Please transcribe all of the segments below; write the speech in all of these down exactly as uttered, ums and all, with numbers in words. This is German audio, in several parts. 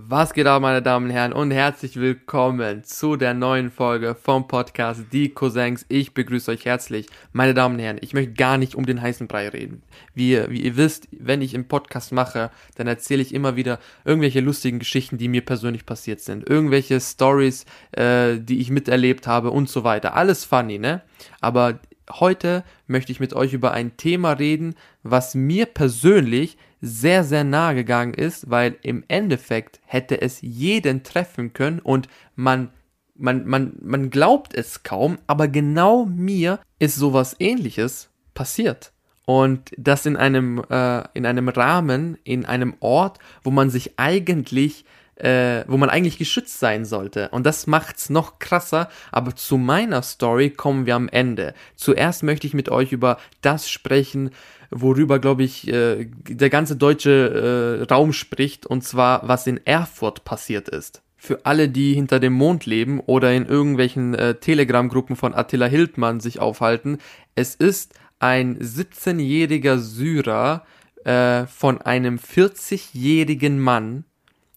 Was geht ab, meine Damen und Herren, und herzlich willkommen zu der neuen Folge vom Podcast Die Cousins. Ich begrüße euch herzlich, meine Damen und Herren. Ich möchte gar nicht um den heißen Brei reden. Wie ihr, wie ihr wisst, wenn ich einen Podcast mache, dann erzähle ich immer wieder irgendwelche lustigen Geschichten, die mir persönlich passiert sind. Irgendwelche Stories, äh, die ich miterlebt habe und so weiter. Alles funny, ne? Aber heute möchte ich mit euch über ein Thema reden, was mir persönlich sehr, sehr nahe gegangen ist, weil im Endeffekt hätte es jeden treffen können und man, man, man, man glaubt es kaum, aber genau mir ist sowas Ähnliches passiert. Und das in einem, äh, in einem Rahmen, in einem Ort, wo man sich eigentlich, äh, wo man eigentlich geschützt sein sollte. Und das macht's noch krasser, aber zu meiner Story kommen wir am Ende. Zuerst möchte ich mit euch über das sprechen, worüber, glaube ich, äh, der ganze deutsche äh, Raum spricht, und zwar, was in Erfurt passiert ist. Für alle, die hinter dem Mond leben oder in irgendwelchen äh, Telegram-Gruppen von Attila Hildmann sich aufhalten, es ist ein siebzehnjähriger Syrer äh, von einem vierzigjährigen Mann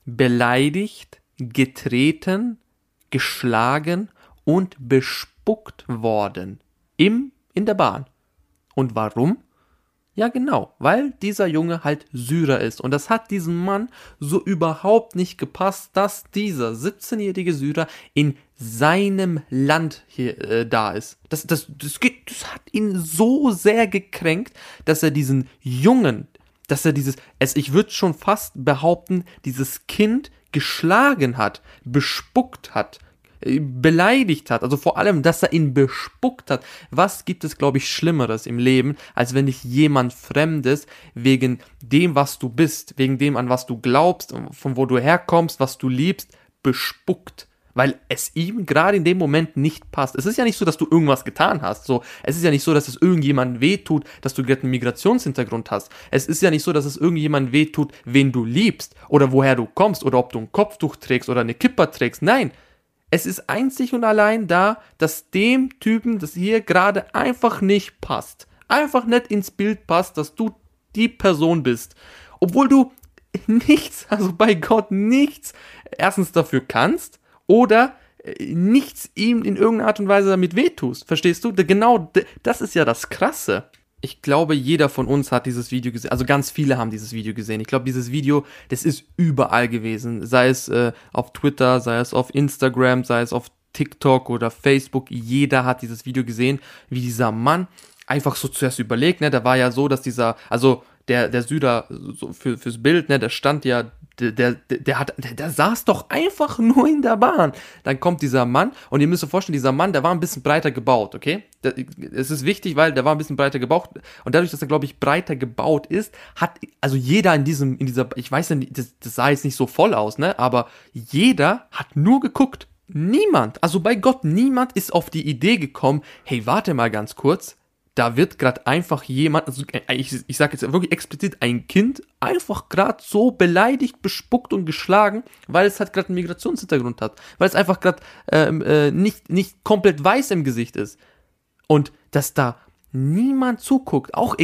beleidigt, getreten, geschlagen und bespuckt worden im in der Bahn. Und warum? Ja, genau, weil dieser Junge halt Syrer ist. Und das hat diesem Mann so überhaupt nicht gepasst, dass dieser siebzehnjährige Syrer in seinem Land hier äh, da ist. Das, das, das, geht, das hat ihn so sehr gekränkt, dass er diesen Jungen, dass er dieses, es, ich würde schon fast behaupten, dieses Kind geschlagen hat, bespuckt hat, beleidigt hat, also vor allem, dass er ihn bespuckt hat. Was gibt es, glaube ich, Schlimmeres im Leben, als wenn dich jemand Fremdes wegen dem, was du bist, wegen dem, an was du glaubst, von wo du herkommst, was du liebst, bespuckt, weil es ihm gerade in dem Moment nicht passt. Es ist ja nicht so, dass du irgendwas getan hast, so, es ist ja nicht so, dass es irgendjemandem wehtut, dass du gerade einen Migrationshintergrund hast, es ist ja nicht so, dass es irgendjemandem wehtut, wen du liebst oder woher du kommst oder ob du ein Kopftuch trägst oder eine Kippa trägst, nein, es ist einzig und allein da, dass dem Typen das hier gerade einfach nicht passt. Einfach nicht ins Bild passt, dass du die Person bist. Obwohl du nichts, also bei Gott nichts, erstens dafür kannst oder nichts ihm in irgendeiner Art und Weise damit wehtust. Verstehst du? Genau das ist ja das Krasse. Ich glaube, jeder von uns hat dieses Video gesehen, also ganz viele haben dieses Video gesehen. Ich glaube, dieses Video, das ist überall gewesen, sei es äh, auf Twitter, sei es auf Instagram, sei es auf TikTok oder Facebook. Jeder hat dieses Video gesehen, wie dieser Mann einfach so zuerst überlegt, ne, da war ja so, dass dieser, also der der Syrer so für, fürs Bild, ne, der stand ja, der der, der hat der, der saß doch einfach nur in der Bahn. Dann kommt dieser Mann und ihr müsst euch vorstellen, dieser Mann, der war ein bisschen breiter gebaut, okay? Es ist wichtig, weil der war ein bisschen breiter gebaut und dadurch, dass er, glaube ich, breiter gebaut ist, hat also jeder in diesem in dieser ich weiß nicht, das, das sah jetzt nicht so voll aus, ne, aber jeder hat nur geguckt. Niemand, also bei Gott, niemand ist auf die Idee gekommen, hey, warte mal ganz kurz. Da wird gerade einfach jemand, also ich, ich sage jetzt wirklich explizit, ein Kind einfach gerade so beleidigt, bespuckt und geschlagen, weil es halt gerade einen Migrationshintergrund hat, weil es einfach gerade ähm, äh, nicht, nicht komplett weiß im Gesicht ist. Und dass da niemand zuguckt, auch,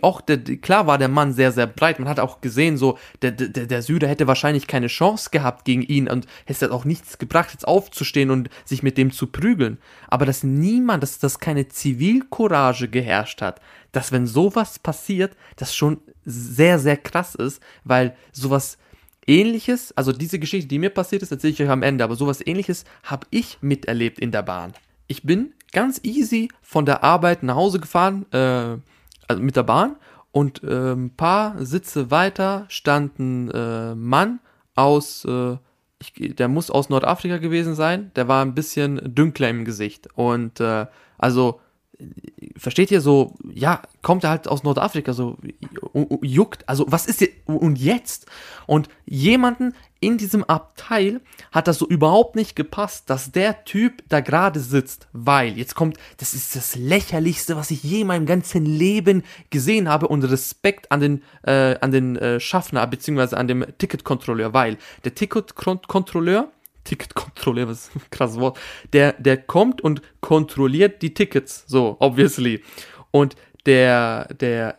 auch der, klar war der Mann sehr, sehr breit, man hat auch gesehen, so der, der, der Syrer hätte wahrscheinlich keine Chance gehabt gegen ihn und es hat auch nichts gebracht, jetzt aufzustehen und sich mit dem zu prügeln, aber dass niemand, dass das keine Zivilcourage geherrscht hat, dass wenn sowas passiert, das schon sehr, sehr krass ist, weil sowas Ähnliches, also diese Geschichte, die mir passiert ist, erzähle ich euch am Ende, aber sowas Ähnliches habe ich miterlebt in der Bahn. Ich bin ganz easy von der Arbeit nach Hause gefahren, äh, also mit der Bahn, und äh, ein paar Sitze weiter stand ein äh, Mann aus, äh, ich, der muss aus Nordafrika gewesen sein, der war ein bisschen dünkler im Gesicht und äh, also, versteht ihr so, ja, kommt er halt aus Nordafrika, so juckt, also was ist hier, und jetzt? Und jemanden in diesem Abteil hat das so überhaupt nicht gepasst, dass der Typ da gerade sitzt, weil, jetzt kommt, das ist das Lächerlichste, was ich je in meinem ganzen Leben gesehen habe, und Respekt an den, äh, an den äh, Schaffner, beziehungsweise an dem Ticketkontrolleur, weil der Ticketkontrolleur, Ticketkontrolleur, was ist ein krasses Wort, der, der kommt und kontrolliert die Tickets, so, obviously. Und der, der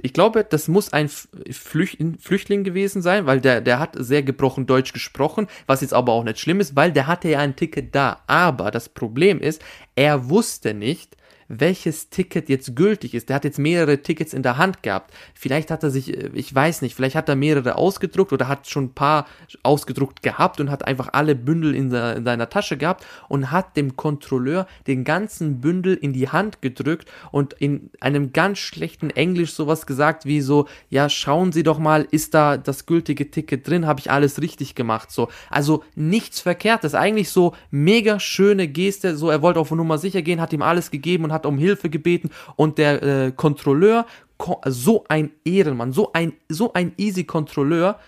ich glaube, das muss ein Flüchtling gewesen sein, weil der, der hat sehr gebrochen Deutsch gesprochen, was jetzt aber auch nicht schlimm ist, weil der hatte ja ein Ticket da. Aber das Problem ist, er wusste nicht, welches Ticket jetzt gültig ist. Der hat jetzt mehrere Tickets in der Hand gehabt. Vielleicht hat er sich, ich weiß nicht, vielleicht hat er mehrere ausgedruckt oder hat schon ein paar ausgedruckt gehabt und hat einfach alle Bündel in, der, in seiner Tasche gehabt und hat dem Kontrolleur den ganzen Bündel in die Hand gedrückt und in einem ganz schlechten Englisch sowas gesagt wie so, ja, schauen Sie doch mal, ist da das gültige Ticket drin? Habe ich alles richtig gemacht? So. Also nichts Verkehrtes. Eigentlich so mega schöne Geste. So, er wollte auf Nummer sicher gehen, hat ihm alles gegeben und hat um Hilfe gebeten und der äh, Kontrolleur, ko- so ein Ehrenmann, so ein so ein easy Kontrolleur,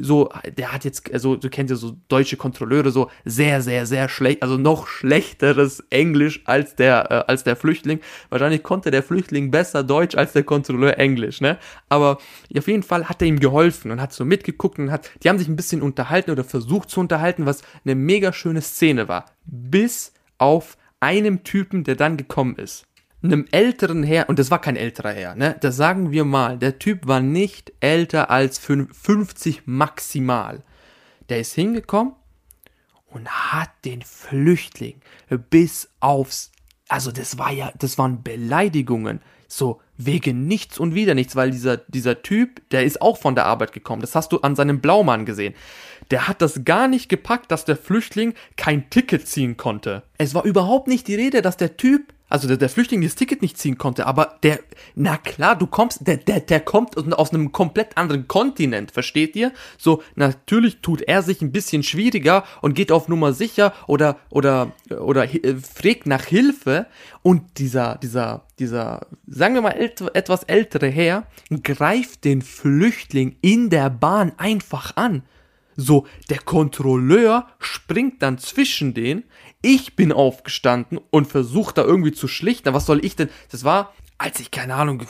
so der hat jetzt, also du kennst ja so deutsche Kontrolleure, so sehr, sehr, sehr schlecht, also noch schlechteres Englisch als der, äh, als der Flüchtling. Wahrscheinlich konnte der Flüchtling besser Deutsch als der Kontrolleur Englisch, ne? Aber auf jeden Fall hat er ihm geholfen und hat so mitgeguckt und hat, die haben sich ein bisschen unterhalten oder versucht zu unterhalten, was eine mega schöne Szene war. Bis auf einem Typen, der dann gekommen ist. Einem älteren Herr, und das war kein älterer Herr, ne? Das sagen wir mal, der Typ war nicht älter als fünfzig maximal. Der ist hingekommen und hat den Flüchtling bis aufs, also das war ja, das waren Beleidigungen, so wegen nichts und wieder nichts, weil dieser, dieser Typ, der ist auch von der Arbeit gekommen, das hast du an seinem Blaumann gesehen. Der hat das gar nicht gepackt, dass der Flüchtling kein Ticket ziehen konnte. Es war überhaupt nicht die Rede, dass der Typ, also der, der Flüchtling das Ticket nicht ziehen konnte, aber der, na klar, du kommst, der, der, der kommt aus einem komplett anderen Kontinent, versteht ihr? So, natürlich tut er sich ein bisschen schwieriger und geht auf Nummer sicher oder, oder, oder äh, fragt nach Hilfe und dieser, dieser, dieser, sagen wir mal, ält- etwas ältere Herr greift den Flüchtling in der Bahn einfach an. So, der Kontrolleur springt dann zwischen den, ich bin aufgestanden und versucht da irgendwie zu schlichten, was soll ich denn, das war, als ich, keine Ahnung,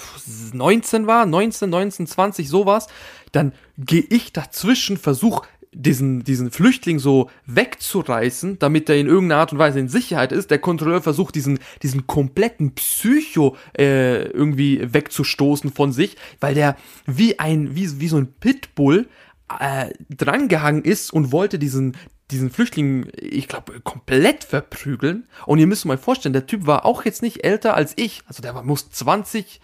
neunzehn war, neunzehn, neunzehn, zwanzig, sowas, dann gehe ich dazwischen, versuche diesen, diesen Flüchtling so wegzureißen, damit er in irgendeiner Art und Weise in Sicherheit ist, der Kontrolleur versucht diesen, diesen kompletten Psycho äh, irgendwie wegzustoßen von sich, weil der wie ein, wie, wie so ein Pitbull, Äh, drangehangen ist und wollte diesen, diesen Flüchtling, ich glaube, komplett verprügeln. Und ihr müsst euch mal vorstellen, der Typ war auch jetzt nicht älter als ich. Also der war, muss zwanzig,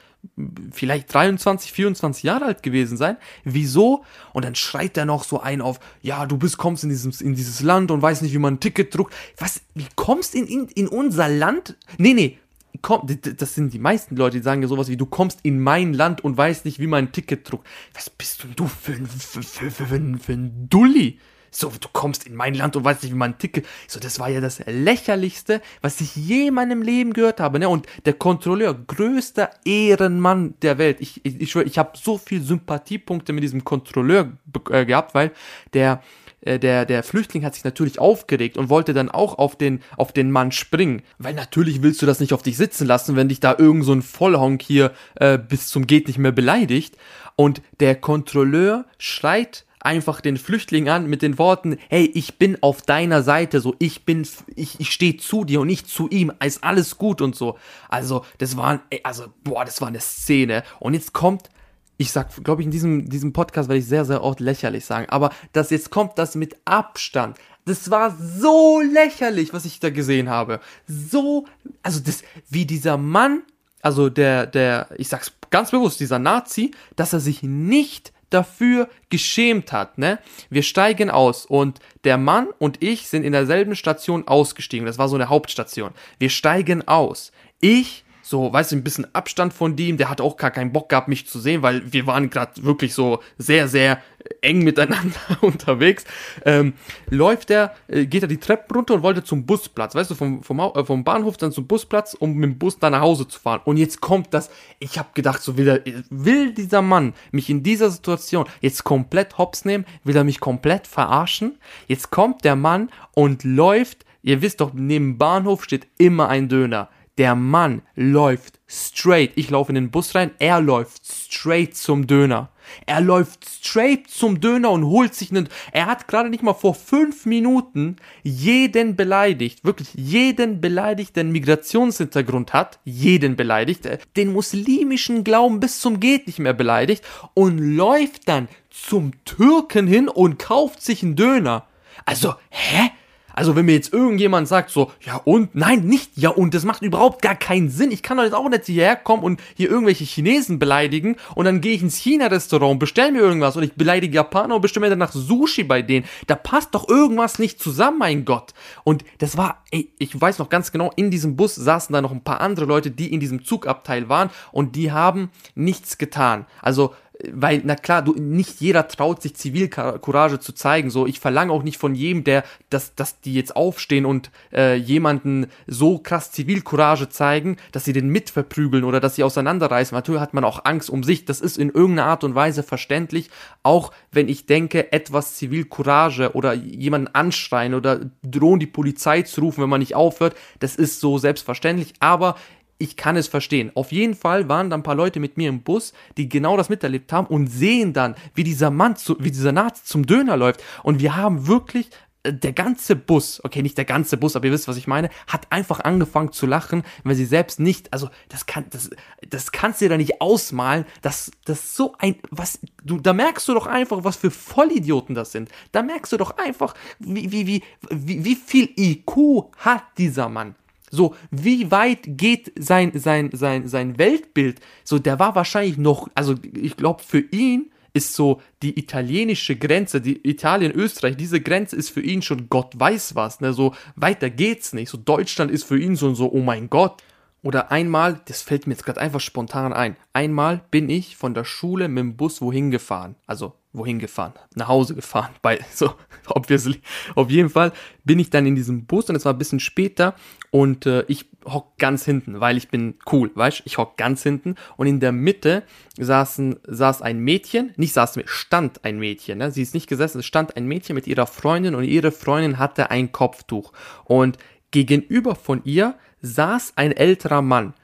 vielleicht dreiundzwanzig, vierundzwanzig Jahre alt gewesen sein. Wieso? Und dann schreit er noch so ein auf, ja, du bist, kommst in dieses, in dieses Land und weißt nicht, wie man ein Ticket druckt. Was? Wie kommst in, in, in unser Land? Nee, nee. Komm, das sind die meisten Leute, die sagen ja sowas wie, du kommst in mein Land und weißt nicht, wie man ein Ticket druckt. Was bist denn du für ein, für, für, für, für ein Dulli? So, du kommst in mein Land und weißt nicht, wie man ein Ticket... So, das war ja das Lächerlichste, was ich je in meinem Leben gehört habe, ne? Und der Kontrolleur, größter Ehrenmann der Welt. Ich, ich, ich schwöre, ich habe so viel Sympathiepunkte mit diesem Kontrolleur äh, gehabt, weil der... Der, der Flüchtling hat sich natürlich aufgeregt und wollte dann auch auf den, auf den Mann springen. Weil natürlich willst du das nicht auf dich sitzen lassen, wenn dich da irgend so ein Vollhonk hier äh, bis zum geht nicht mehr beleidigt. Und der Kontrolleur schreit einfach den Flüchtling an mit den Worten, hey, ich bin auf deiner Seite, so, ich bin, ich, ich stehe zu dir und nicht zu ihm, ist alles gut und so. Also, das war, also, boah, das war eine Szene. Und jetzt kommt, ich sag, glaube ich, in diesem, diesem Podcast werde ich sehr, sehr oft lächerlich sagen, aber das jetzt kommt, das mit Abstand. Das war so lächerlich, was ich da gesehen habe. So, also das, wie dieser Mann, also der, der, ich sag's ganz bewusst, dieser Nazi, dass er sich nicht dafür geschämt hat, ne? Wir steigen aus und der Mann und ich sind in derselben Station ausgestiegen. Das war so eine Hauptstation. Wir steigen aus. Ich So, weißt du, ein bisschen Abstand von dem, der hat auch gar keinen Bock gehabt, mich zu sehen, weil wir waren gerade wirklich so sehr, sehr eng miteinander unterwegs. Ähm, läuft er, äh, geht er die Treppen runter und wollte zum Busplatz, weißt du, vom, vom, äh, vom Bahnhof dann zum Busplatz, um mit dem Bus da nach Hause zu fahren. Und jetzt kommt das, ich habe gedacht, so will, er, will dieser Mann mich in dieser Situation jetzt komplett hops nehmen, will er mich komplett verarschen? Jetzt kommt der Mann und läuft, ihr wisst doch, neben dem Bahnhof steht immer ein Döner. Der Mann läuft straight, ich laufe in den Bus rein, er läuft straight zum Döner. Er läuft straight zum Döner und holt sich einen... Er hat gerade nicht mal vor fünf Minuten jeden beleidigt, wirklich jeden beleidigt, der einen Migrationshintergrund hat, jeden beleidigt, den muslimischen Glauben bis zum geht nicht mehr beleidigt und läuft dann zum Türken hin und kauft sich einen Döner. Also, hä? Also wenn mir jetzt irgendjemand sagt so, ja und, nein, nicht ja und, das macht überhaupt gar keinen Sinn. Ich kann doch jetzt auch nicht hierher kommen und hier irgendwelche Chinesen beleidigen und dann gehe ich ins China-Restaurant und bestelle mir irgendwas und ich beleidige Japaner und bestelle mir danach Sushi bei denen. Da passt doch irgendwas nicht zusammen, mein Gott. Und das war, ey, ich weiß noch ganz genau, in diesem Bus saßen da noch ein paar andere Leute, die in diesem Zugabteil waren und die haben nichts getan. Also... Weil, na klar, du, nicht jeder traut sich Zivilcourage zu zeigen. So, ich verlange auch nicht von jedem, der, dass, dass die jetzt aufstehen und äh, jemanden so krass Zivilcourage zeigen, dass sie den mitverprügeln oder dass sie auseinanderreißen. Natürlich hat man auch Angst um sich. Das ist in irgendeiner Art und Weise verständlich. Auch wenn ich denke, etwas Zivilcourage oder jemanden anschreien oder drohen, die Polizei zu rufen, wenn man nicht aufhört, das ist so selbstverständlich. Aber ich kann es verstehen. Auf jeden Fall waren da ein paar Leute mit mir im Bus, die genau das miterlebt haben und sehen dann, wie dieser Mann, zu, wie dieser Nazi zum Döner läuft. Und wir haben wirklich, äh, der ganze Bus, okay, nicht der ganze Bus, aber ihr wisst, was ich meine, hat einfach angefangen zu lachen, weil sie selbst nicht, also das, kann, das, das kannst du dir da nicht ausmalen, dass das so ein, was, du, da merkst du doch einfach, was für Vollidioten das sind. Da merkst du doch einfach, wie, wie, wie, wie, wie viel I Q hat dieser Mann. So, wie weit geht sein, sein, sein, sein Weltbild? So, der war wahrscheinlich noch, also ich glaube, für ihn ist so die italienische Grenze, die Italien, Österreich, diese Grenze ist für ihn schon Gott weiß was, ne? So, weiter geht's nicht. So, Deutschland ist für ihn so und so, oh mein Gott. Oder einmal, das fällt mir jetzt gerade einfach spontan ein, einmal bin ich von der Schule mit dem Bus wohin gefahren, also wohin gefahren, nach Hause gefahren, bei, so, obviously, auf jeden Fall bin ich dann in diesem Bus und es war ein bisschen später und äh, ich hock ganz hinten, weil ich bin cool, weißt du, ich hock ganz hinten und in der Mitte saßen, saß ein Mädchen, nicht saß, stand ein Mädchen, ne? Sie ist nicht gesessen, es stand ein Mädchen mit ihrer Freundin und ihre Freundin hatte ein Kopftuch und gegenüber von ihr saß ein älterer Mann.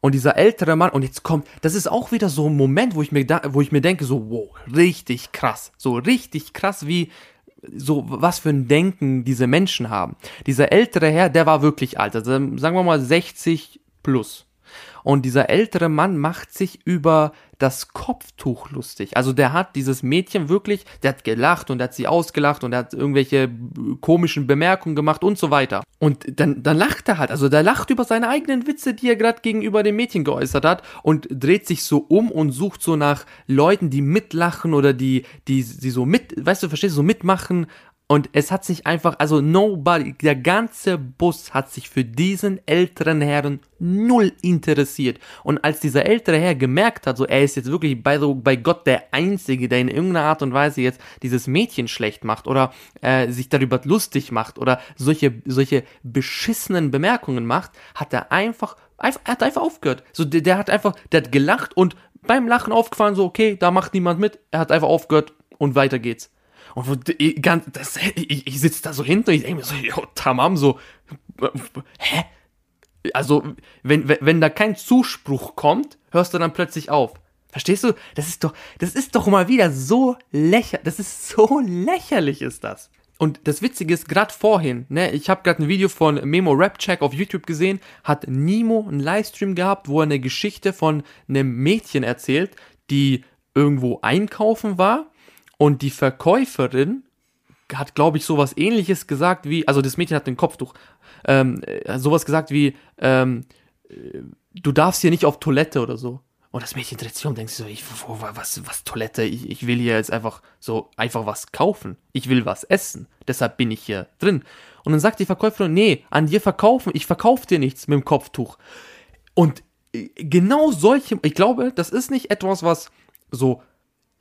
Und dieser ältere Mann, und jetzt kommt, das ist auch wieder so ein Moment, wo ich mir, da, wo ich mir denke, so, wow, richtig krass. So richtig krass, wie, so, was für ein Denken diese Menschen haben. Dieser ältere Herr, der war wirklich alt, also sagen wir mal sechzig plus. Und dieser ältere Mann macht sich über das Kopftuch lustig. Also der hat dieses Mädchen wirklich, der hat gelacht und der hat sie ausgelacht und der hat irgendwelche komischen Bemerkungen gemacht und so weiter. Und dann, dann lacht er halt, also der lacht über seine eigenen Witze, die er gerade gegenüber dem Mädchen geäußert hat und dreht sich so um und sucht so nach Leuten, die mitlachen oder die, die, die so mit, weißt du, verstehst du, so mitmachen. Und es hat sich einfach, also nobody, der ganze Bus hat sich für diesen älteren Herrn null interessiert. Und als dieser ältere Herr gemerkt hat, so er ist jetzt wirklich bei, bei Gott der Einzige, der in irgendeiner Art und Weise jetzt dieses Mädchen schlecht macht oder äh, sich darüber lustig macht oder solche, solche beschissenen Bemerkungen macht, hat er einfach, einfach, er hat einfach aufgehört. So, der, der hat einfach, der hat gelacht und beim Lachen aufgefallen, so okay, da macht niemand mit, er hat einfach aufgehört und weiter geht's. Und ich, das, ich, ich sitze da so hinten und ich denke mir so, yo, tamam, so, hä? Also, wenn, wenn da kein Zuspruch kommt, hörst du dann plötzlich auf. Verstehst du? Das ist doch, das ist doch mal wieder so lächerlich, das ist so lächerlich ist das. Und das Witzige ist, gerade vorhin, ne, ich habe gerade ein Video von Memo Rapcheck auf YouTube gesehen, hat Nemo einen Livestream gehabt, wo er eine Geschichte von einem Mädchen erzählt, die irgendwo einkaufen war. Und die Verkäuferin hat, glaube ich, sowas Ähnliches gesagt wie, also das Mädchen hat ein Kopftuch, ähm, sowas gesagt wie, ähm, du darfst hier nicht auf Toilette oder so. Und das Mädchen dreht sich um und denkt sich so, ich, wo, was, was Toilette, ich, ich will hier jetzt einfach so, einfach was kaufen. Ich will was essen, deshalb bin ich hier drin. Und dann sagt die Verkäuferin, nee, an dir verkaufen, ich verkaufe dir nichts mit dem Kopftuch. Und genau solche, ich glaube, das ist nicht etwas, was so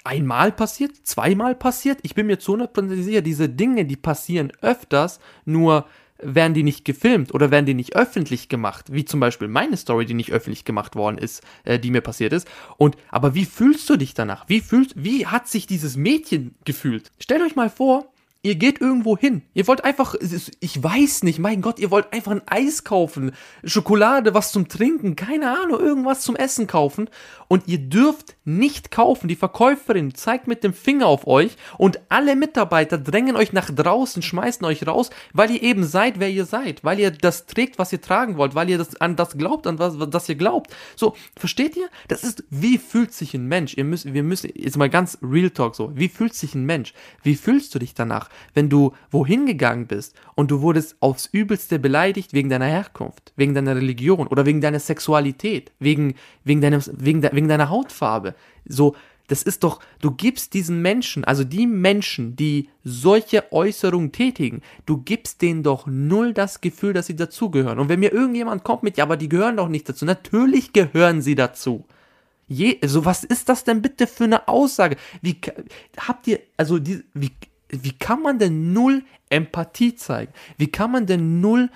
einmal passiert, zweimal passiert, ich bin mir zu hundert Prozent sicher, diese Dinge, die passieren öfters, nur werden die nicht gefilmt oder werden die nicht öffentlich gemacht, wie zum Beispiel meine Story, die nicht öffentlich gemacht worden ist, äh, die mir passiert ist. Und aber wie fühlst du dich danach? Wie fühlst, wie hat sich dieses Mädchen gefühlt? Stellt euch mal vor, Ihr geht irgendwo hin. Ihr wollt einfach, ich weiß nicht, mein Gott, ihr wollt einfach ein Eis kaufen, Schokolade, was zum Trinken, keine Ahnung, irgendwas zum Essen kaufen. Und ihr dürft nicht kaufen. Die Verkäuferin zeigt mit dem Finger auf euch und alle Mitarbeiter drängen euch nach draußen, schmeißen euch raus, weil ihr eben seid, wer ihr seid, weil ihr das trägt, was ihr tragen wollt, weil ihr das, an das glaubt, an was, das ihr glaubt. So, versteht ihr? Das ist, wie fühlt sich ein Mensch? Ihr müsst, wir müssen, jetzt mal ganz Real Talk so, wie fühlt sich ein Mensch? Wie fühlst du dich danach, wenn du wohin gegangen bist und du wurdest aufs Übelste beleidigt wegen deiner Herkunft, wegen deiner Religion oder wegen deiner Sexualität, wegen, wegen, deinem, wegen, de, wegen deiner Hautfarbe. So, das ist doch, du gibst diesen Menschen, also die Menschen, die solche Äußerungen tätigen, du gibst denen doch null das Gefühl, dass sie dazugehören. Und wenn mir irgendjemand kommt mit, ja, aber die gehören doch nicht dazu, natürlich gehören sie dazu. Je, also was ist das denn bitte für eine Aussage? Wie, habt ihr, also, die, wie, Wie kann man denn null Empathie zeigen? Wie kann man denn null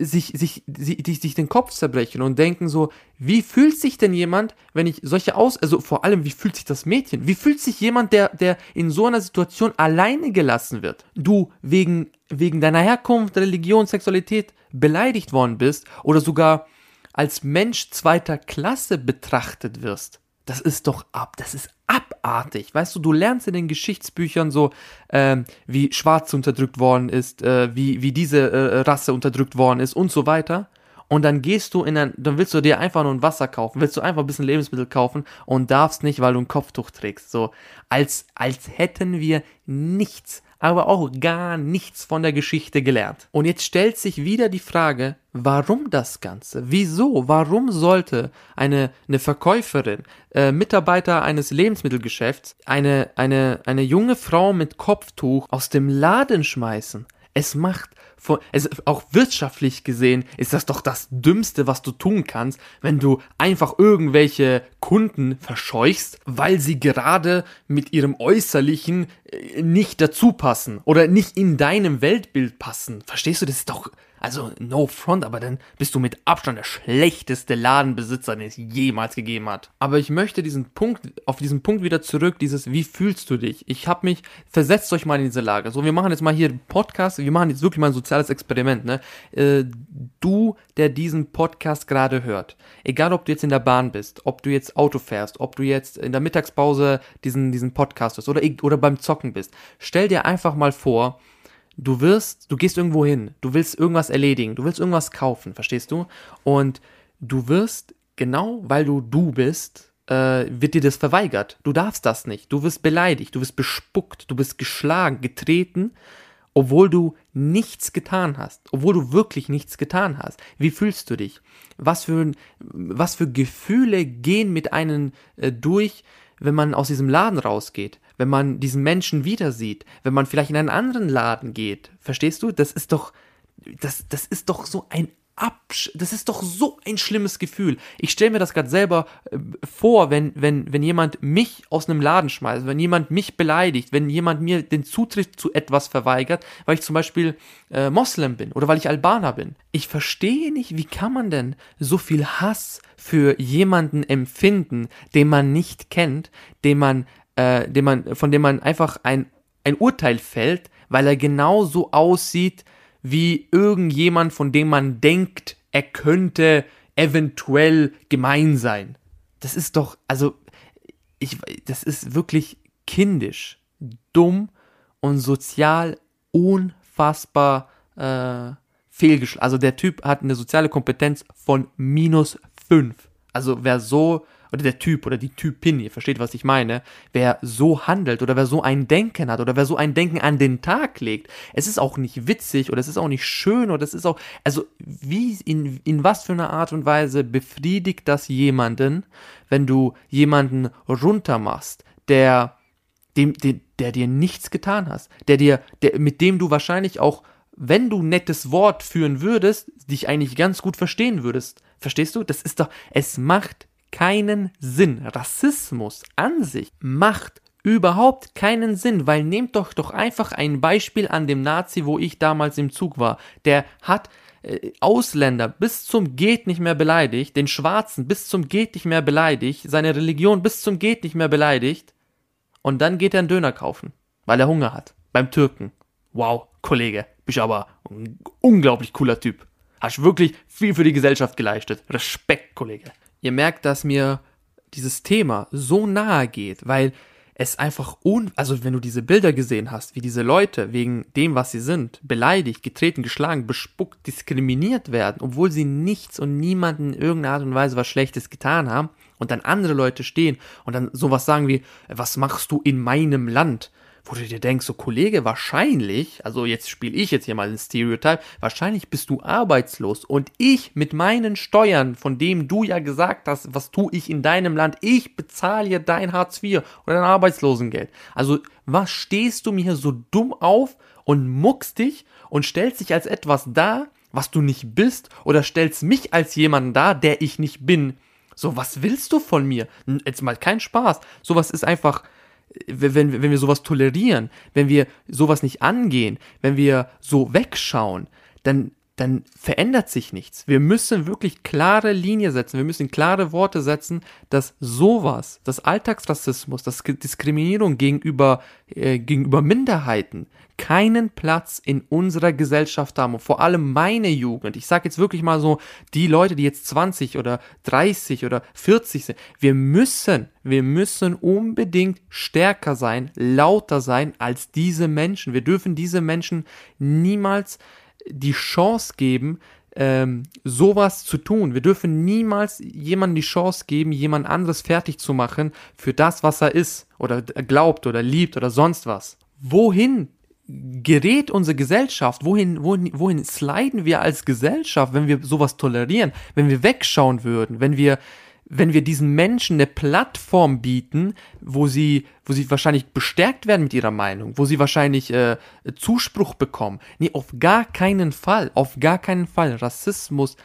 sich, sich, sich, sich den Kopf zerbrechen und denken so, wie fühlt sich denn jemand, wenn ich solche Aus... Also vor allem, wie fühlt sich das Mädchen? Wie fühlt sich jemand, der, der in so einer Situation alleine gelassen wird? Du wegen, wegen deiner Herkunft, Religion, Sexualität beleidigt worden bist oder sogar als Mensch zweiter Klasse betrachtet wirst. Das ist doch ab, das ist abartig, weißt du, du lernst in den Geschichtsbüchern so, äh, wie Schwarze unterdrückt worden ist, äh, wie, wie diese äh, Rasse unterdrückt worden ist und so weiter und dann gehst du in ein, dann willst du dir einfach nur ein Wasser kaufen, willst du einfach ein bisschen Lebensmittel kaufen und darfst nicht, weil du ein Kopftuch trägst, so, als, als hätten wir nichts, aber auch gar nichts von der Geschichte gelernt. Und jetzt stellt sich wieder die Frage, warum das Ganze? Wieso? Warum sollte eine, eine Verkäuferin, äh, Mitarbeiter eines Lebensmittelgeschäfts, eine, eine, eine junge Frau mit Kopftuch aus dem Laden schmeißen? Es macht, von, es, auch wirtschaftlich gesehen, ist das doch das Dümmste, was du tun kannst, wenn du einfach irgendwelche Kunden verscheuchst, weil sie gerade mit ihrem Äußerlichen äh, nicht dazu passen oder nicht in deinem Weltbild passen. Verstehst du, das ist doch, also no front, aber dann bist du mit Abstand der schlechteste Ladenbesitzer, den es jemals gegeben hat. Aber ich möchte diesen Punkt, auf diesen Punkt wieder zurück, dieses, wie fühlst du dich? Ich habe mich, versetzt euch mal in diese Lage. So, wir machen jetzt mal hier einen Podcast, wir machen jetzt wirklich mal ein soziales Experiment, ne? Äh, du, der diesen Podcast gerade hört, egal ob du jetzt in der Bahn bist, ob du jetzt Auto fährst, ob du jetzt in der Mittagspause diesen, diesen Podcast hörst oder, oder beim Zocken bist, stell dir einfach mal vor, du wirst, du gehst irgendwo hin, du willst irgendwas erledigen, du willst irgendwas kaufen, verstehst du? Und du wirst, genau weil du du bist, äh, wird dir das verweigert. Du darfst das nicht, du wirst beleidigt, du wirst bespuckt, du bist geschlagen, getreten, obwohl du nichts getan hast, obwohl du wirklich nichts getan hast. Wie fühlst du dich? Was für, was für Gefühle gehen mit einem äh, durch, wenn man aus diesem Laden rausgeht, wenn man diesen Menschen wieder sieht, wenn man vielleicht in einen anderen Laden geht, verstehst du? Das ist doch, das, das ist doch so ein Absch- das ist doch so ein schlimmes Gefühl. Ich stelle mir das gerade selber äh, vor, wenn, wenn, wenn jemand mich aus einem Laden schmeißt, wenn jemand mich beleidigt, wenn jemand mir den Zutritt zu etwas verweigert, weil ich zum Beispiel äh, Moslem bin oder weil ich Albaner bin. Ich verstehe nicht, wie kann man denn so viel Hass für jemanden empfinden, den man nicht kennt, den man, äh, den man, von dem man einfach ein, ein Urteil fällt, weil er genauso aussieht, wie irgendjemand, von dem man denkt, er könnte eventuell gemein sein. Das ist doch, also, ich, das ist wirklich kindisch, dumm und sozial unfassbar äh, fehlgeschlagen. Also der Typ hat eine soziale Kompetenz von minus fünf. Also wer so, oder der Typ oder die Typin, ihr versteht, was ich meine, wer so handelt oder wer so ein Denken hat oder wer so ein Denken an den Tag legt, es ist auch nicht witzig oder es ist auch nicht schön oder es ist auch, also wie, in, in was für einer Art und Weise befriedigt das jemanden, wenn du jemanden runtermachst, der, dem, dem, der dir nichts getan hast, der dir, der, mit dem du wahrscheinlich auch, wenn du ein nettes Wort führen würdest, dich eigentlich ganz gut verstehen würdest, verstehst du? Das ist doch, es macht keinen Sinn. Rassismus an sich macht überhaupt keinen Sinn, weil nehmt doch doch einfach ein Beispiel an dem Nazi, wo ich damals im Zug war. Der hat äh, Ausländer bis zum geht nicht mehr beleidigt, den Schwarzen bis zum geht nicht mehr beleidigt, seine Religion bis zum geht nicht mehr beleidigt und dann geht er einen Döner kaufen, weil er Hunger hat, beim Türken. Wow, Kollege, bist aber ein unglaublich cooler Typ. Hast wirklich viel für die Gesellschaft geleistet. Respekt, Kollege. Ihr merkt, dass mir dieses Thema so nahe geht, weil es einfach, un- also wenn du diese Bilder gesehen hast, wie diese Leute wegen dem, was sie sind, beleidigt, getreten, geschlagen, bespuckt, diskriminiert werden, obwohl sie nichts und niemanden in irgendeiner Art und Weise was Schlechtes getan haben und dann andere Leute stehen und dann sowas sagen wie, was machst du in meinem Land? Wo du dir denkst, so Kollege, wahrscheinlich, also jetzt spiele ich jetzt hier mal ein Stereotype, wahrscheinlich bist du arbeitslos und ich mit meinen Steuern, von dem du ja gesagt hast, was tue ich in deinem Land, ich bezahle hier dein Hartz vier oder dein Arbeitslosengeld. Also was stehst du mir hier so dumm auf und muckst dich und stellst dich als etwas dar, was du nicht bist oder stellst mich als jemanden dar, der ich nicht bin. So, was willst du von mir? Jetzt mal kein Spaß. Sowas ist einfach... Wenn, wenn wir sowas tolerieren, wenn wir sowas nicht angehen, wenn wir so wegschauen, dann, dann verändert sich nichts. Wir müssen wirklich klare Linie setzen, wir müssen klare Worte setzen, dass sowas, das Alltagsrassismus, das Diskriminierung gegenüber, äh, gegenüber Minderheiten keinen Platz in unserer Gesellschaft haben. Und vor allem meine Jugend, ich sage jetzt wirklich mal so, die Leute, die jetzt zwanzig oder dreißig oder vierzig sind, wir müssen, wir müssen unbedingt stärker sein, lauter sein als diese Menschen. Wir dürfen diese Menschen niemals die Chance geben, ähm, sowas zu tun. Wir dürfen niemals jemandem die Chance geben, jemand anderes fertig zu machen für das, was er ist oder glaubt oder liebt oder sonst was. Wohin gerät unsere Gesellschaft? Wohin, wohin, wohin sliden wir als Gesellschaft, wenn wir sowas tolerieren, wenn wir wegschauen würden, wenn wir, wenn wir diesen Menschen eine Plattform bieten, wo sie, wo sie wahrscheinlich bestärkt werden mit ihrer Meinung, wo sie wahrscheinlich äh, Zuspruch bekommen. Nee, auf gar keinen Fall, auf gar keinen Fall. Rassismus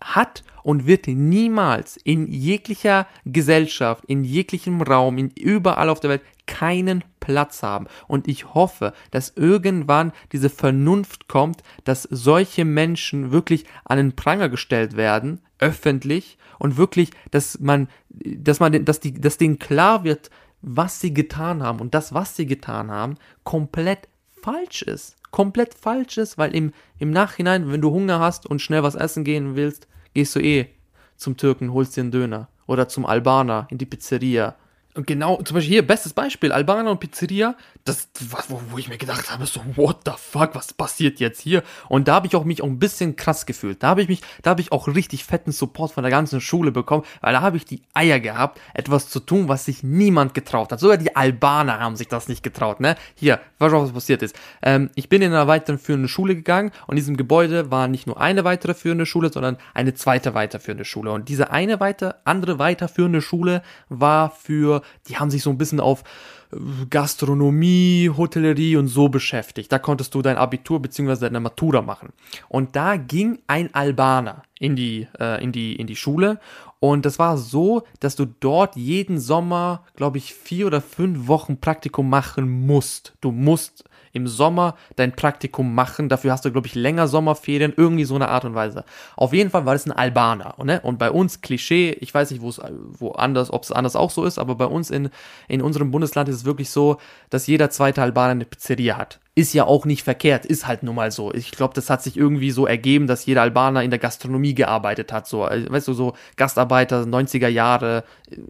hat und wird niemals in jeglicher Gesellschaft, in jeglichem Raum, in überall auf der Welt keinen Platz haben. Und ich hoffe, dass irgendwann diese Vernunft kommt, dass solche Menschen wirklich an den Pranger gestellt werden, öffentlich, und wirklich, dass man, dass man, dass die, dass denen klar wird, was sie getan haben und das, was sie getan haben, komplett falsch ist. Komplett falsch ist, weil im, im Nachhinein, wenn du Hunger hast und schnell was essen gehen willst, gehst du eh zum Türken, holst dir einen Döner oder zum Albaner in die Pizzeria. Und genau, zum Beispiel hier, bestes Beispiel, Albaner und Pizzeria, das, wo, wo ich mir gedacht habe, so, what the fuck, was passiert jetzt hier? Und da habe ich auch mich auch ein bisschen krass gefühlt. Da habe ich mich, da habe ich auch richtig fetten Support von der ganzen Schule bekommen, weil da habe ich die Eier gehabt, etwas zu tun, was sich niemand getraut hat. Sogar die Albaner haben sich das nicht getraut, ne? Hier, weißt du, was passiert ist? Ähm, ich bin in einer weiterführenden Schule gegangen und in diesem Gebäude war nicht nur eine weiterführende Schule, sondern eine zweite weiterführende Schule. Und diese eine weiter, andere weiterführende Schule war für die haben sich so ein bisschen auf Gastronomie, Hotellerie und so beschäftigt. Da konntest du dein Abitur bzw. deine Matura machen. Und da ging ein Albaner in die, äh, in die, in die Schule. Und das war so, dass du dort jeden Sommer, glaube ich, vier oder fünf Wochen Praktikum machen musst. Du musst im Sommer dein Praktikum machen. Dafür hast du, glaube ich, länger Sommerferien. Irgendwie so eine Art und Weise. Auf jeden Fall war das ein Albaner. Ne? Und bei uns, Klischee, ich weiß nicht, wo es woanders, ob es anders auch so ist, aber bei uns in, in unserem Bundesland ist es wirklich so, dass jeder zweite Albaner eine Pizzeria hat. Ist ja auch nicht verkehrt, ist halt nun mal so. Ich glaube, das hat sich irgendwie so ergeben, dass jeder Albaner in der Gastronomie gearbeitet hat. So, weißt du, so Gastarbeiter, neunziger Jahre,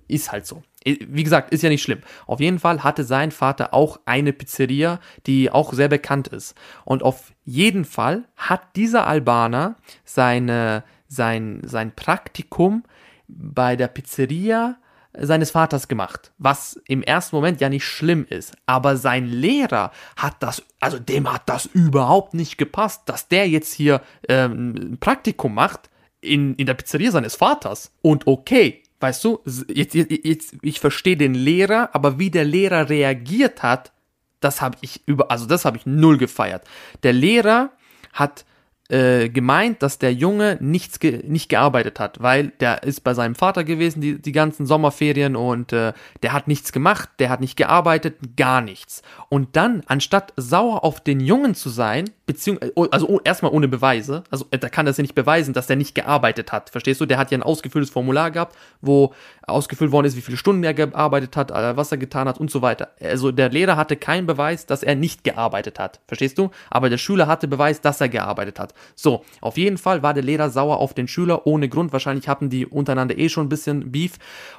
ist halt so. Wie gesagt, ist ja nicht schlimm. Auf jeden Fall hatte sein Vater auch eine Pizzeria, die auch sehr bekannt ist. Und auf jeden Fall hat dieser Albaner seine, sein, sein Praktikum bei der Pizzeria seines Vaters gemacht, was im ersten Moment ja nicht schlimm ist, aber sein Lehrer hat das, also dem hat das überhaupt nicht gepasst, dass der jetzt hier ähm, ein Praktikum macht in, in der Pizzeria seines Vaters. Und okay, weißt du, jetzt, jetzt, jetzt ich verstehe den Lehrer, aber wie der Lehrer reagiert hat, das habe ich über, also das habe ich null gefeiert. Der Lehrer hat Äh, gemeint, dass der Junge nichts ge- nicht gearbeitet hat, weil der ist bei seinem Vater gewesen die, die ganzen Sommerferien und äh, der hat nichts gemacht, der hat nicht gearbeitet, gar nichts. Und dann, anstatt sauer auf den Jungen zu sein, beziehungsweise, also erstmal ohne Beweise, also da kann das ja nicht beweisen, dass der nicht gearbeitet hat, verstehst du? Der hat ja ein ausgefülltes Formular gehabt, wo ausgefüllt worden ist, wie viele Stunden er gearbeitet hat, was er getan hat und so weiter. Also der Lehrer hatte keinen Beweis, dass er nicht gearbeitet hat, verstehst du? Aber der Schüler hatte Beweis, dass er gearbeitet hat. So, auf jeden Fall war der Lehrer sauer auf den Schüler, ohne Grund, wahrscheinlich hatten die untereinander eh schon ein bisschen Beef.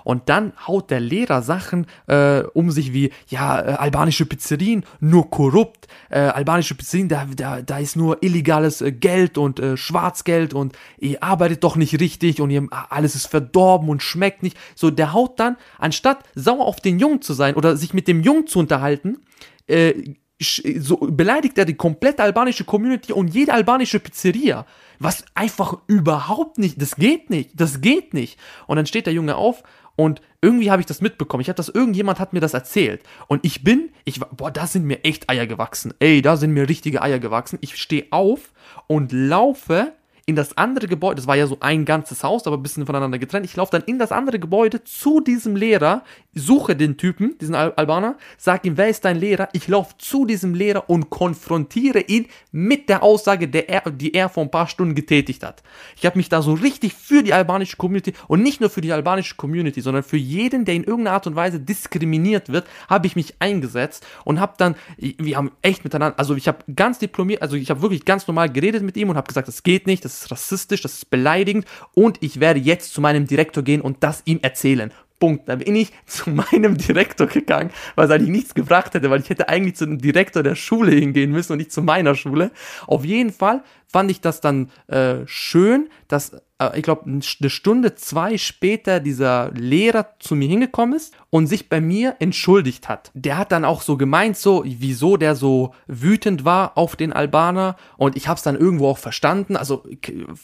Und dann haut der Lehrer Sachen äh, um sich wie, ja, äh, albanische Pizzerien, nur korrupt, äh, albanische Pizzerien, da, da Da ist nur illegales Geld und äh, Schwarzgeld und ihr arbeitet doch nicht richtig und ihr, alles ist verdorben und schmeckt nicht. So, der haut dann, anstatt sauer auf den Jungen zu sein oder sich mit dem Jungen zu unterhalten, äh, so beleidigt er die komplette albanische Community und jede albanische Pizzeria. Was einfach überhaupt nicht, das geht nicht, das geht nicht. Und dann steht der Junge auf. Und irgendwie habe ich das mitbekommen. Ich habe das, irgendjemand hat mir das erzählt. Und ich bin, ich, boah, da sind mir echt Eier gewachsen. Ey, da sind mir richtige Eier gewachsen. Ich stehe auf und laufe in das andere Gebäude. Das war ja so ein ganzes Haus, aber ein bisschen voneinander getrennt. Ich laufe dann in das andere Gebäude zu diesem Lehrer, suche den Typen, diesen Al- Albaner, sage ihm, wer ist dein Lehrer? Ich laufe zu diesem Lehrer und konfrontiere ihn mit der Aussage, der er, die er vor ein paar Stunden getätigt hat. Ich habe mich da so richtig für die albanische Community, und nicht nur für die albanische Community, sondern für jeden, der in irgendeiner Art und Weise diskriminiert wird, habe ich mich eingesetzt und habe dann, wir haben echt miteinander, also ich habe ganz diplomiert, also ich habe wirklich ganz normal geredet mit ihm und habe gesagt, das geht nicht, das Das ist rassistisch, das ist beleidigend und ich werde jetzt zu meinem Direktor gehen und das ihm erzählen. Punkt. Da bin ich zu meinem Direktor gegangen, was eigentlich nichts gebracht hätte, weil ich hätte eigentlich zu dem Direktor der Schule hingehen müssen und nicht zu meiner Schule. Auf jeden Fall fand ich das dann äh, schön, dass, äh, ich glaube, eine Stunde, zwei später dieser Lehrer zu mir hingekommen ist und sich bei mir entschuldigt hat. Der hat dann auch so gemeint, so wieso der so wütend war auf den Albaner, und ich habe es dann irgendwo auch verstanden. Also,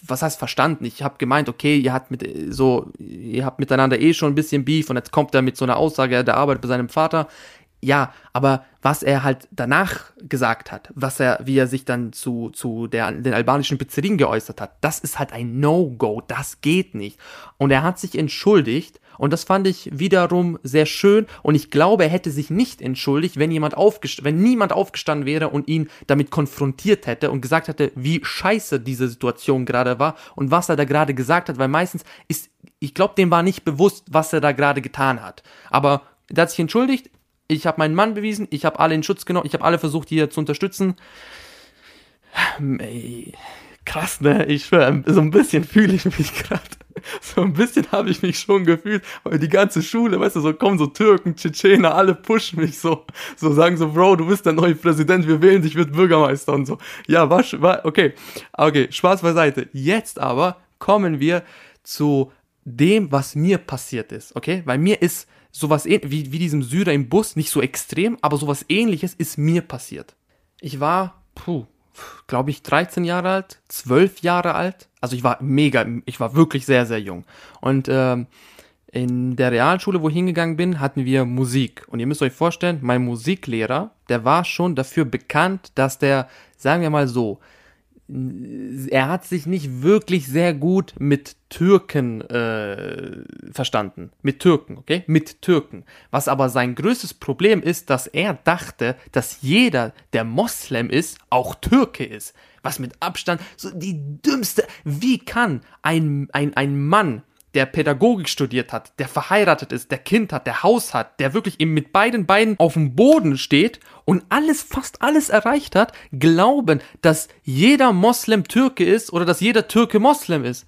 was heißt verstanden? Ich habe gemeint, okay, ihr habt, mit, so, ihr habt miteinander eh schon ein bisschen Beef und jetzt kommt er mit so einer Aussage, der arbeitet bei seinem Vater. Ja, aber was er halt danach gesagt hat, was er, wie er sich dann zu, zu der, den albanischen Pizzerien geäußert hat, das ist halt ein No-Go, das geht nicht. Und er hat sich entschuldigt und das fand ich wiederum sehr schön und ich glaube, er hätte sich nicht entschuldigt, wenn jemand aufgest- wenn niemand aufgestanden wäre und ihn damit konfrontiert hätte und gesagt hätte, wie scheiße diese Situation gerade war und was er da gerade gesagt hat, weil meistens ist, ich glaube, dem war nicht bewusst, was er da gerade getan hat. Aber er hat sich entschuldigt, ich habe meinen Mann bewiesen, ich habe alle in Schutz genommen, ich habe alle versucht, hier zu unterstützen. Krass, ne? Ich schwöre, so ein bisschen fühle ich mich gerade. So ein bisschen habe ich mich schon gefühlt, weil die ganze Schule, weißt du, so kommen so Türken, Tschetschener, alle pushen mich so. So sagen so, Bro, du bist der neue Präsident, wir wählen dich, wird Bürgermeister und so. Ja, war, war okay. Okay, Spaß beiseite. Jetzt aber kommen wir zu dem, was mir passiert ist, okay? Weil mir ist sowas wie, wie diesem Syrer im Bus, nicht so extrem, aber sowas Ähnliches ist mir passiert. Ich war, puh, glaube ich, dreizehn Jahre alt, zwölf Jahre alt. Also ich war mega, ich war wirklich sehr, sehr jung. Und ähm, in der Realschule, wo ich hingegangen bin, hatten wir Musik. Und ihr müsst euch vorstellen, mein Musiklehrer, der war schon dafür bekannt, dass der, sagen wir mal so, er hat sich nicht wirklich sehr gut mit Türken äh, verstanden. Mit Türken, okay? Mit Türken. Was aber sein größtes Problem ist, dass er dachte, dass jeder, der Moslem ist, auch Türke ist. Was mit Abstand, so die dümmste, wie kann ein, ein, ein Mann, der Pädagogik studiert hat, der verheiratet ist, der Kind hat, der Haus hat, der wirklich eben mit beiden Beinen auf dem Boden steht und alles, fast alles erreicht hat, glauben, dass jeder Moslem Türke ist oder dass jeder Türke Moslem ist.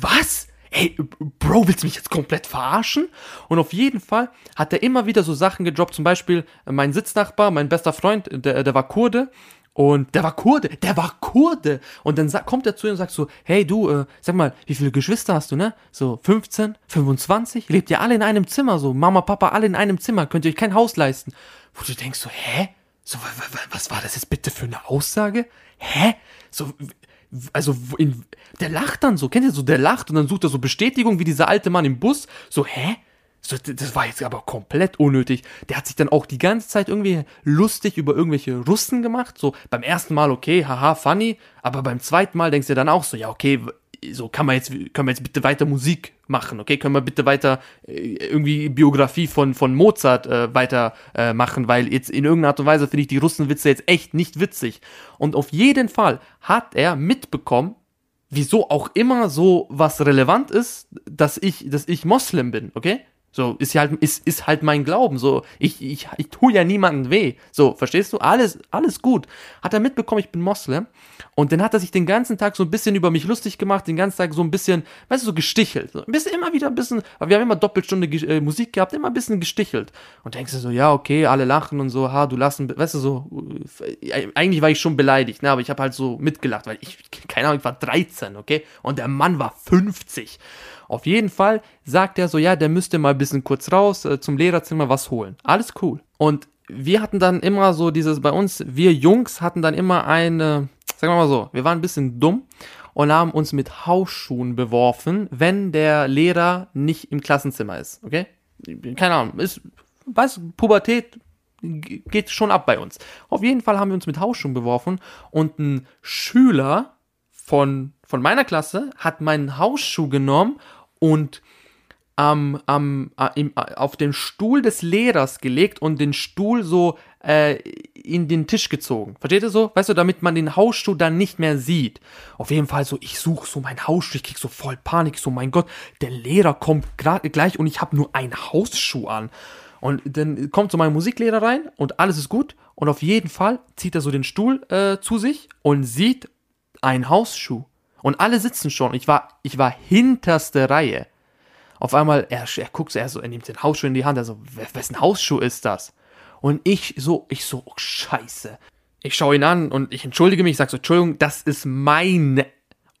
Was? Ey, Bro, willst du mich jetzt komplett verarschen? Und auf jeden Fall hat er immer wieder so Sachen gedroppt, zum Beispiel mein Sitznachbar, mein bester Freund, der, der war Kurde, Und der war Kurde, der war Kurde. Und dann sa- kommt er zu ihm und sagt so, hey du, äh, sag mal, wie viele Geschwister hast du, ne? So fünfzehn, fünfundzwanzig, lebt ihr alle in einem Zimmer, so Mama, Papa, alle in einem Zimmer, könnt ihr euch kein Haus leisten. Wo du denkst so, hä? So, w- w- was war das jetzt bitte für eine Aussage? Hä? So, w- also, in, der lacht dann so, kennt ihr so, der lacht und dann sucht er so Bestätigung, wie dieser alte Mann im Bus. So, hä? So, das war jetzt aber komplett unnötig. Der hat sich dann auch die ganze Zeit irgendwie lustig über irgendwelche Russen gemacht. So, beim ersten Mal okay, haha, funny. Aber beim zweiten Mal denkst du dann auch so, ja okay, so, kann man jetzt, können wir jetzt bitte weiter Musik machen, okay? Können wir bitte weiter äh, irgendwie Biografie von, von Mozart äh, weiter äh, machen, weil jetzt in irgendeiner Art und Weise finde ich die Russenwitze jetzt echt nicht witzig. Und auf jeden Fall hat er mitbekommen, wieso auch immer so was relevant ist, dass ich, dass ich Moslem bin, okay? So, ist ja halt, ist, ist halt mein Glauben, so, ich, ich, ich tue ja niemandem weh, so, verstehst du? Alles, alles gut. Hat er mitbekommen, ich bin Moslem, und dann hat er sich den ganzen Tag so ein bisschen über mich lustig gemacht, den ganzen Tag so ein bisschen, weißt du, so gestichelt, so ein bisschen, immer wieder ein bisschen, wir haben immer Doppelstunde äh, Musik gehabt, immer ein bisschen gestichelt, und denkst du so, ja, okay, alle lachen und so, ha, du lassen, weißt du, so, äh, eigentlich war ich schon beleidigt, ne, aber ich habe halt so mitgelacht, weil ich, keine Ahnung, ich war dreizehn, okay, und der Mann war fünfzig. Auf jeden Fall sagt er so, ja, der müsste mal ein bisschen kurz raus, äh, zum Lehrerzimmer was holen. Alles cool. Und wir hatten dann immer so dieses, bei uns, wir Jungs hatten dann immer eine, sagen wir mal so, wir waren ein bisschen dumm und haben uns mit Hausschuhen beworfen, wenn der Lehrer nicht im Klassenzimmer ist, okay? Keine Ahnung, ist, weißt du, Pubertät geht schon ab bei uns. Auf jeden Fall haben wir uns mit Hausschuhen beworfen und ein Schüler von, von meiner Klasse hat meinen Hausschuh genommen und ähm, ähm, äh, im, äh, auf den Stuhl des Lehrers gelegt und den Stuhl so äh, in den Tisch gezogen. Versteht ihr so? Weißt du, damit man den Hausschuh dann nicht mehr sieht. Auf jeden Fall so, ich suche so meinen Hausschuh, ich krieg so voll Panik, so mein Gott, der Lehrer kommt grad, gleich und ich habe nur einen Hausschuh an. Und dann kommt so mein Musiklehrer rein und alles ist gut und auf jeden Fall zieht er so den Stuhl äh, zu sich und sieht einen Hausschuh. Und alle sitzen schon. Ich war, ich war hinterste Reihe. Auf einmal, er, er guckt so, er, so, er nimmt den Hausschuh in die Hand, er so, wessen Hausschuh ist das? Und ich so, ich so, oh, scheiße. Ich schaue ihn an und ich entschuldige mich, ich sage so, Entschuldigung, das ist mein.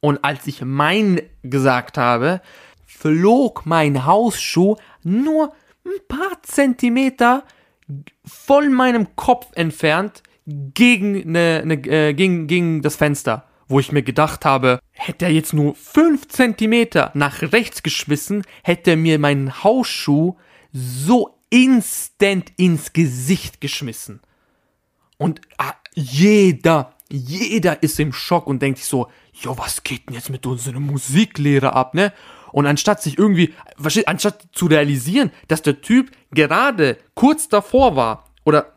Und als ich mein gesagt habe, flog mein Hausschuh nur ein paar Zentimeter von meinem Kopf entfernt gegen, eine, eine, äh, gegen, gegen das Fenster. Wo ich mir gedacht habe, hätte er jetzt nur fünf Zentimeter nach rechts geschmissen, hätte er mir meinen Hausschuh so instant ins Gesicht geschmissen. Und ah, jeder, jeder ist im Schock und denkt sich so, jo, was geht denn jetzt mit unserem Musiklehrer ab, ne? Und anstatt sich irgendwie, anstatt zu realisieren, dass der Typ gerade kurz davor war oder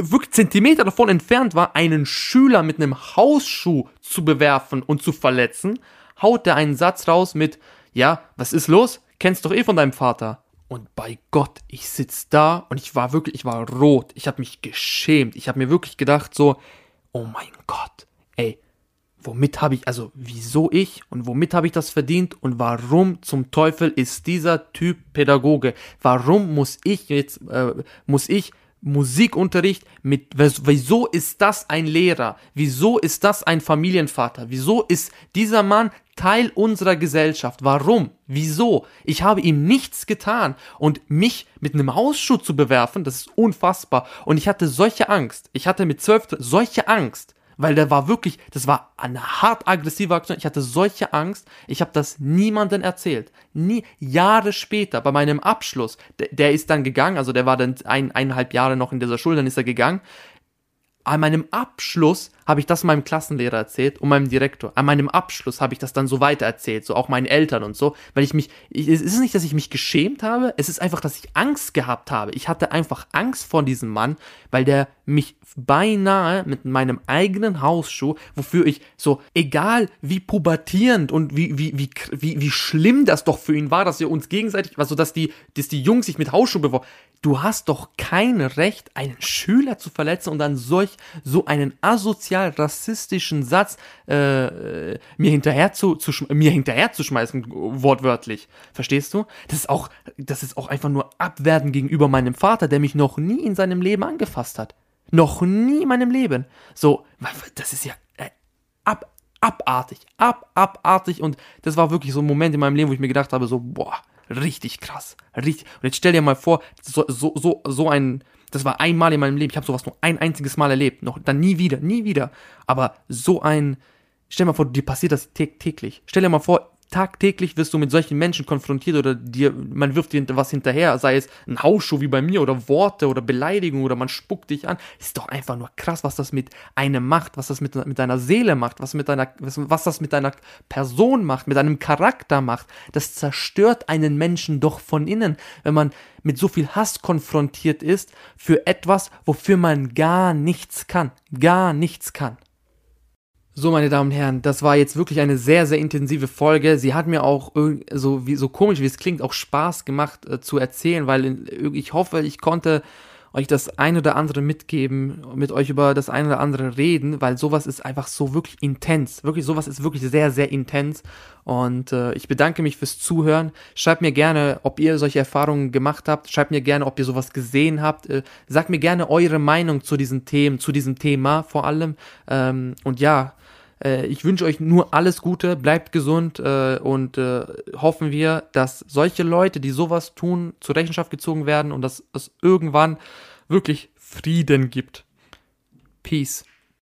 wirklich Zentimeter davon entfernt war, einen Schüler mit einem Hausschuh zu bewerfen und zu verletzen, haut er einen Satz raus mit, ja, was ist los? Kennst doch eh von deinem Vater. Und bei Gott, ich sitz da und ich war wirklich, ich war rot. Ich habe mich geschämt. Ich habe mir wirklich gedacht so, oh mein Gott, ey, womit habe ich, also wieso ich und womit habe ich das verdient und warum zum Teufel ist dieser Typ Pädagoge? Warum muss ich jetzt, äh, muss ich Musikunterricht mit, wieso ist das ein Lehrer? Wieso ist das ein Familienvater? Wieso ist dieser Mann Teil unserer Gesellschaft? Warum? Wieso? Ich habe ihm nichts getan und mich mit einem Hausschuh zu bewerfen, das ist unfassbar. Und ich hatte solche Angst. Ich hatte mit zwölf solche Angst, weil der war wirklich, das war eine hart aggressive Aktion. Ich hatte solche Angst, ich habe das niemandem erzählt. Nie, Jahre später, bei meinem Abschluss, der, der ist dann gegangen, also der war dann ein, eineinhalb Jahre noch in dieser Schule, dann ist er gegangen. An meinem Abschluss habe ich das meinem Klassenlehrer erzählt und meinem Direktor. An meinem Abschluss habe ich das dann so weiter erzählt, so auch meinen Eltern und so, weil ich mich, ich, es ist nicht, dass ich mich geschämt habe, es ist einfach, dass ich Angst gehabt habe. Ich hatte einfach Angst vor diesem Mann, weil der mich beinahe mit meinem eigenen Hausschuh, wofür ich so, egal wie pubertierend und wie, wie, wie, wie, wie schlimm das doch für ihn war, dass wir uns gegenseitig, also dass die, dass die Jungs sich mit Hausschuh beworfen, du hast doch kein Recht, einen Schüler zu verletzen und dann solch, so einen asozial-rassistischen Satz äh, mir hinterher zu, zu schm- mir hinterher zu schmeißen, wortwörtlich. Verstehst du? Das ist auch, das ist auch einfach nur abwertend gegenüber meinem Vater, der mich noch nie in seinem Leben angefasst hat. Noch nie in meinem Leben. So, das ist ja äh, ab, abartig, ab, abartig. Und das war wirklich so ein Moment in meinem Leben, wo ich mir gedacht habe, so, boah, richtig krass. Richtig. Und jetzt stell dir mal vor, so, so, so, so ein, das war einmal in meinem Leben. Ich habe sowas nur ein einziges Mal erlebt. Noch, dann nie wieder, nie wieder. Aber so ein, stell dir mal vor, dir passiert das tä- täglich. Stell dir mal vor, tagtäglich wirst du mit solchen Menschen konfrontiert oder dir, man wirft dir was hinterher, sei es ein Hausschuh wie bei mir oder Worte oder Beleidigungen oder man spuckt dich an. Ist doch einfach nur krass, was das mit einem macht, was das mit, mit deiner Seele macht, was, mit deiner, was, was das mit deiner Person macht, mit deinem Charakter macht. Das zerstört einen Menschen doch von innen, wenn man mit so viel Hass konfrontiert ist für etwas, wofür man gar nichts kann, gar nichts kann. So, meine Damen und Herren, das war jetzt wirklich eine sehr, sehr intensive Folge. Sie hat mir auch, so, wie, so komisch wie es klingt, auch Spaß gemacht äh, zu erzählen, weil ich hoffe, ich konnte euch das ein oder andere mitgeben, mit euch über das ein oder andere reden, weil sowas ist einfach so wirklich intens. Wirklich, sowas ist wirklich sehr, sehr intens. Und äh, ich bedanke mich fürs Zuhören. Schreibt mir gerne, ob ihr solche Erfahrungen gemacht habt. Schreibt mir gerne, ob ihr sowas gesehen habt. Äh, sagt mir gerne eure Meinung zu diesen Themen, zu diesem Thema vor allem. Ähm, und ja, ich wünsche euch nur alles Gute, bleibt gesund äh, und äh, hoffen wir, dass solche Leute, die sowas tun, zur Rechenschaft gezogen werden und dass es irgendwann wirklich Frieden gibt. Peace.